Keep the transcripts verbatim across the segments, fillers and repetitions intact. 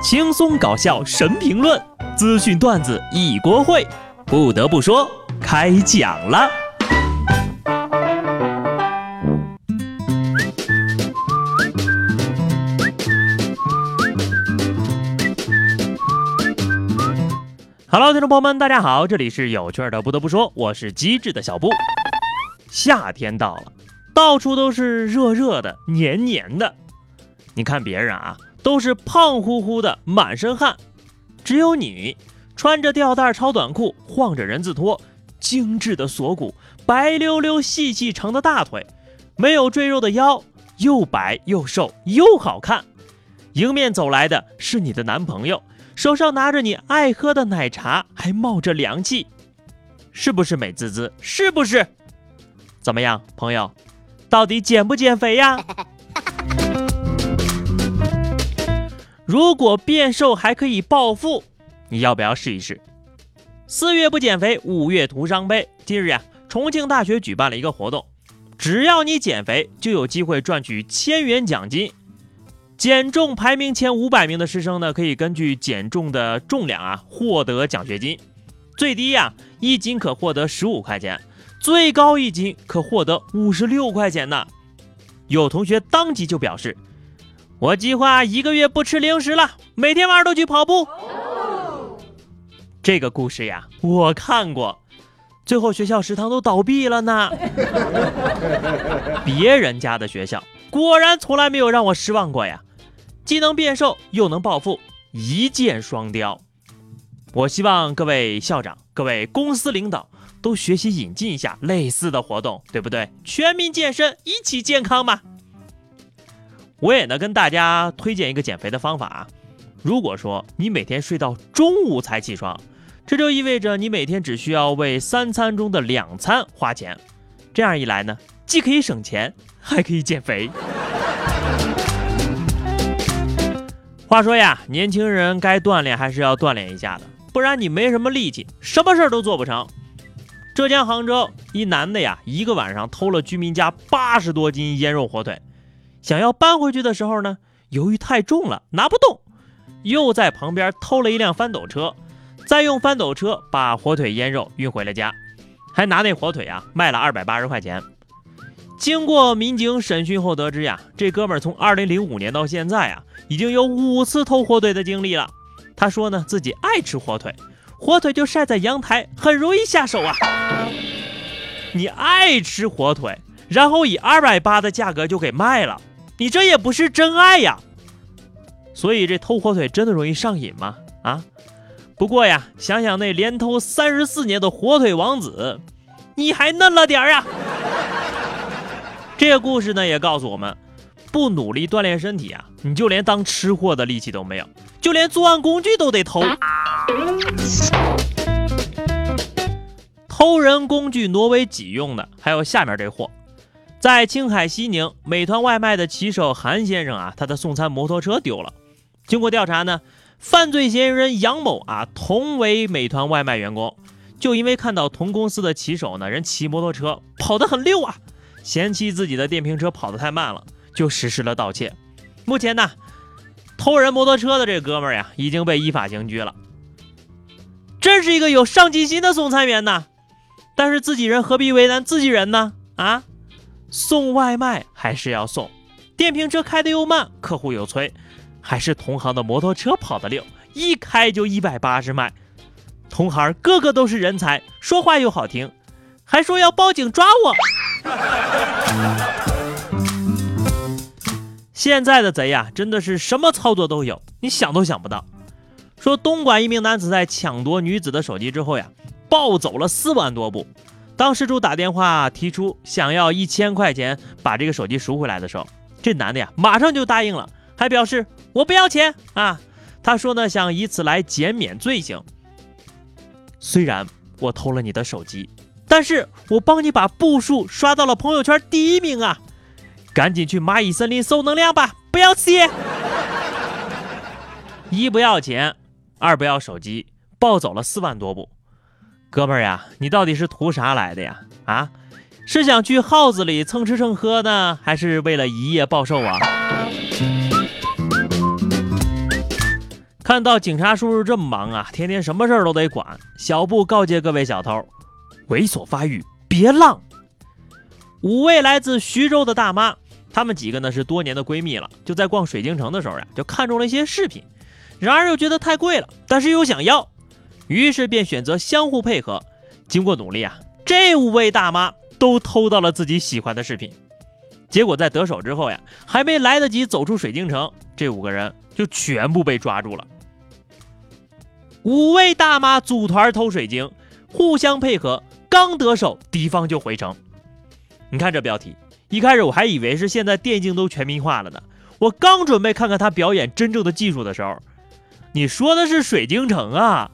轻松搞笑神评论，资讯段子一锅烩。不得不说，开讲了。Hello， 听众朋友们，大家好，这里是有趣的。不得不说，我是机智的小布。夏天到了，到处都是热热的、黏黏的。你看别人啊，都是胖乎乎的满身汗，只有你穿着吊带超短裤，晃着人字拖，精致的锁骨，白溜溜细细长的大腿，没有赘肉的腰，又白又瘦又好看。迎面走来的是你的男朋友，手上拿着你爱喝的奶茶，还冒着凉气，是不是美滋滋？是不是？怎么样，朋友，到底减不减肥呀？如果变瘦还可以暴富，你要不要试一试？四月不减肥，五月徒伤悲。近日啊，重庆大学举办了一个活动，只要你减肥，就有机会赚取千元奖金。减重排名前五百名的师生呢，可以根据减重的重量啊，获得奖学金。最低呀、啊，一斤可获得十五块钱，最高一斤可获得五十六块钱呢。有同学当即就表示，我计划一个月不吃零食了，每天晚上都去跑步。哦、这个故事呀，我看过，最后学校食堂都倒闭了呢。别人家的学校果然从来没有让我失望过呀，既能变瘦又能暴富，一箭双雕。我希望各位校长、各位公司领导都学习引进一下类似的活动，对不对？全民健身，一起健康嘛。我也呢跟大家推荐一个减肥的方法啊。如果说你每天睡到中午才起床，这就意味着你每天只需要为三餐中的两餐花钱。这样一来呢，既可以省钱，还可以减肥。话说呀，年轻人该锻炼还是要锻炼一下的，不然你没什么力气，什么事儿都做不成。浙江杭州一男的呀，一个晚上偷了居民家八十多斤腌肉火腿。想要搬回去的时候呢，由于太重了拿不动，又在旁边偷了一辆翻斗车，再用翻斗车把火腿腌肉运回了家，还拿那火腿啊卖了二百八十块钱。经过民警审讯后得知呀、啊，这哥们儿从二零零五年到现在啊，已经有五次偷火腿的经历了。他说呢，自己爱吃火腿，火腿就晒在阳台，很容易下手啊。你爱吃火腿，然后以二百八的价格就给卖了。你这也不是真爱呀，所以这偷火腿真的容易上瘾吗？啊，不过呀，想想那连偷三十四年的火腿王子，你还嫩了点儿啊。这个故事呢也告诉我们，不努力锻炼身体啊，你就连当吃货的力气都没有，就连作案工具都得偷。偷人工具挪为己用的，还有下面这货。在青海西宁，美团外卖的骑手韩先生啊，他的送餐摩托车丢了。经过调查呢，犯罪嫌疑人杨某啊，同为美团外卖员工，就因为看到同公司的骑手呢，人骑摩托车跑得很溜啊，嫌弃自己的电瓶车跑得太慢了，就实施了盗窃。目前呢，偷人摩托车的这哥们儿呀，已经被依法刑拘了。真是一个有上进心的送餐员呐，但是自己人何必为难自己人呢？啊？送外卖还是要送，电瓶车开得又慢，客户又催，还是同行的摩托车跑得溜，一开就一百八十迈。同行个个都是人才，说话又好听，还说要报警抓我。现在的贼呀、啊、真的是什么操作都有，你想都想不到。说东莞一名男子在抢夺女子的手机之后呀，暴走了四万多步。当事主打电话提出想要一千块钱把这个手机赎回来的时候，这男的呀马上就答应了，还表示我不要钱啊。他说呢，想以此来减免罪行。虽然我偷了你的手机，但是我帮你把步数刷到了朋友圈第一名啊！赶紧去蚂蚁森林搜能量吧，不要谢。一不要钱，二不要手机，暴走了四万多步。哥们儿呀，你到底是图啥来的呀？啊，是想去耗子里蹭吃蹭喝呢，还是为了一夜暴瘦啊？看到警察叔叔这么忙啊，天天什么事儿都得管，小布告诫各位小偷，猥琐发育，别浪。五位来自徐州的大妈，她们几个呢是多年的闺蜜了，就在逛水晶城的时候呀、啊，就看中了一些饰品，然而又觉得太贵了，但是又想要，于是便选择相互配合。经过努力啊，这五位大妈都偷到了自己喜欢的饰品。结果在得手之后呀，还没来得及走出水晶城，这五个人就全部被抓住了。五位大妈组团偷水晶，互相配合，刚得手敌方就回城。你看这标题，一开始我还以为是现在电竞都全民化了呢，我刚准备看看他表演真正的技术的时候，你说的是水晶城啊。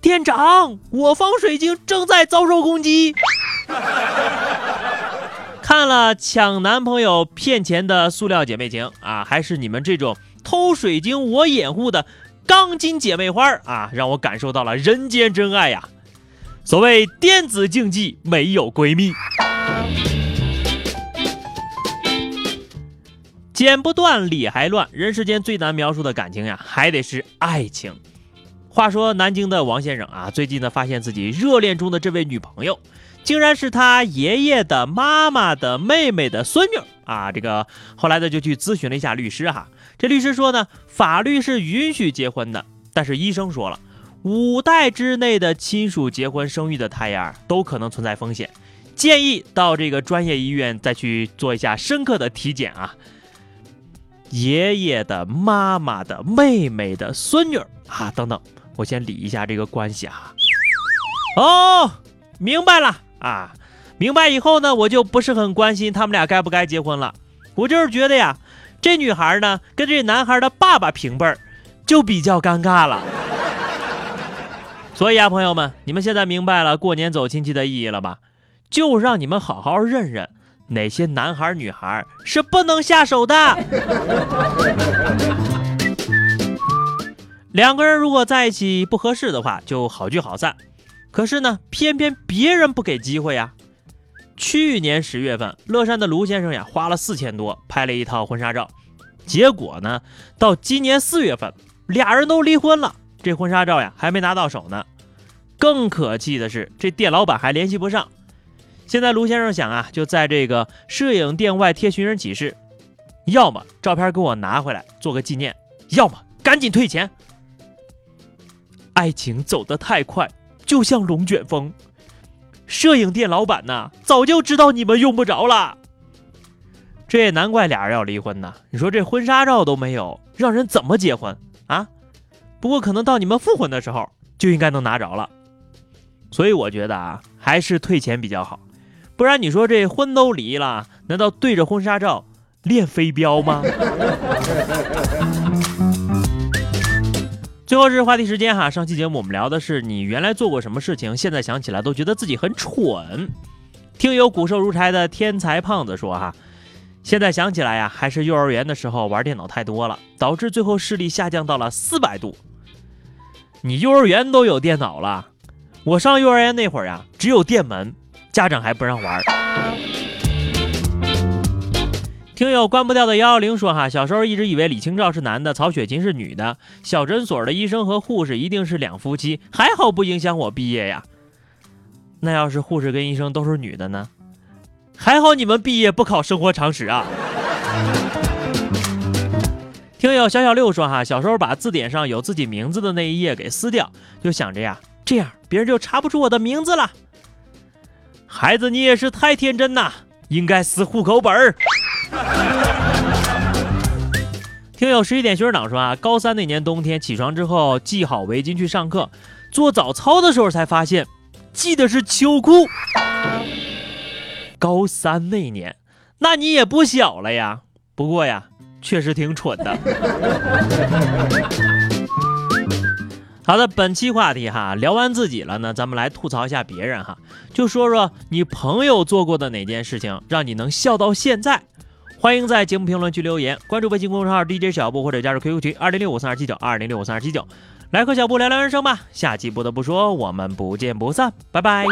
店长，我方水晶正在遭受攻击。看了抢男朋友骗钱的塑料姐妹情啊，还是你们这种偷水晶我掩护的钢筋姐妹花啊，让我感受到了人间真爱呀、啊！所谓电子竞技没有闺蜜，剪不断理还乱，人世间最难描述的感情呀，还得是爱情。话说南京的王先生啊，最近呢发现自己热恋中的这位女朋友，竟然是他爷爷的妈妈的妹妹的孙女啊！这个后来呢就去咨询了一下律师哈，这律师说呢，法律是允许结婚的，但是医生说了，五代之内的亲属结婚生育的胎儿都可能存在风险，建议到这个专业医院再去做一下深刻的体检啊。爷爷的妈妈的妹妹的孙女啊，等等。我先理一下这个关系啊。哦，明白了啊！明白以后呢，我就不是很关心他们俩该不该结婚了。我就是觉得呀，这女孩呢跟这男孩的爸爸平辈儿，就比较尴尬了。所以啊，朋友们，你们现在明白了过年走亲戚的意义了吧？就让你们好好认认哪些男孩女孩是不能下手的。两个人如果在一起不合适的话，就好聚好散。可是呢，偏偏别人不给机会呀。去年十月份，乐山的卢先生呀，花了四千多拍了一套婚纱照。结果呢，到今年四月份，俩人都离婚了，这婚纱照呀还没拿到手呢。更可气的是，这店老板还联系不上。现在卢先生想啊，就在这个摄影店外贴寻人启事，要么照片给我拿回来做个纪念，要么赶紧退钱。爱情走得太快，就像龙卷风。摄影店老板呢，早就知道你们用不着了。这也难怪俩人要离婚呢。你说这婚纱照都没有，让人怎么结婚啊？不过可能到你们复婚的时候，就应该能拿着了。所以我觉得啊，还是退钱比较好。不然你说这婚都离了，难道对着婚纱照练飞镖吗？最后是话题时间哈，上期节目我们聊的是你原来做过什么事情，现在想起来都觉得自己很蠢。听友骨瘦如柴的天才胖子说哈，现在想起来呀，还是幼儿园的时候玩电脑太多了，导致最后视力下降到了四百度。你幼儿园都有电脑了？我上幼儿园那会儿呀，只有电门，家长还不让玩。听友关不掉的一一零说哈，小时候一直以为李清照是男的，曹雪芹是女的，小诊所的医生和护士一定是两夫妻，还好不影响我毕业呀。那要是护士跟医生都是女的呢？还好你们毕业不考生活常识啊。听友小小六说哈，小时候把字典上有自己名字的那一页给撕掉，就想着呀，这样别人就查不出我的名字了。孩子，你也是太天真呐，应该撕户口本儿。听友十一点学生党说啊，高三那年冬天起床之后系好围巾去上课，做早操的时候才发现系的是秋裤。高三那年，那你也不小了呀，不过呀确实挺蠢的。好的，本期话题哈，聊完自己了呢，咱们来吐槽一下别人哈，就说说你朋友做过的哪件事情让你能笑到现在。欢迎在节目评论区留言，关注微信公众号 D J 小布，或者加入 Q Q 群二零六五三二七九 二零六五三二七九，来和小布聊聊人生吧。下期不得不说，我们不见不散，拜拜。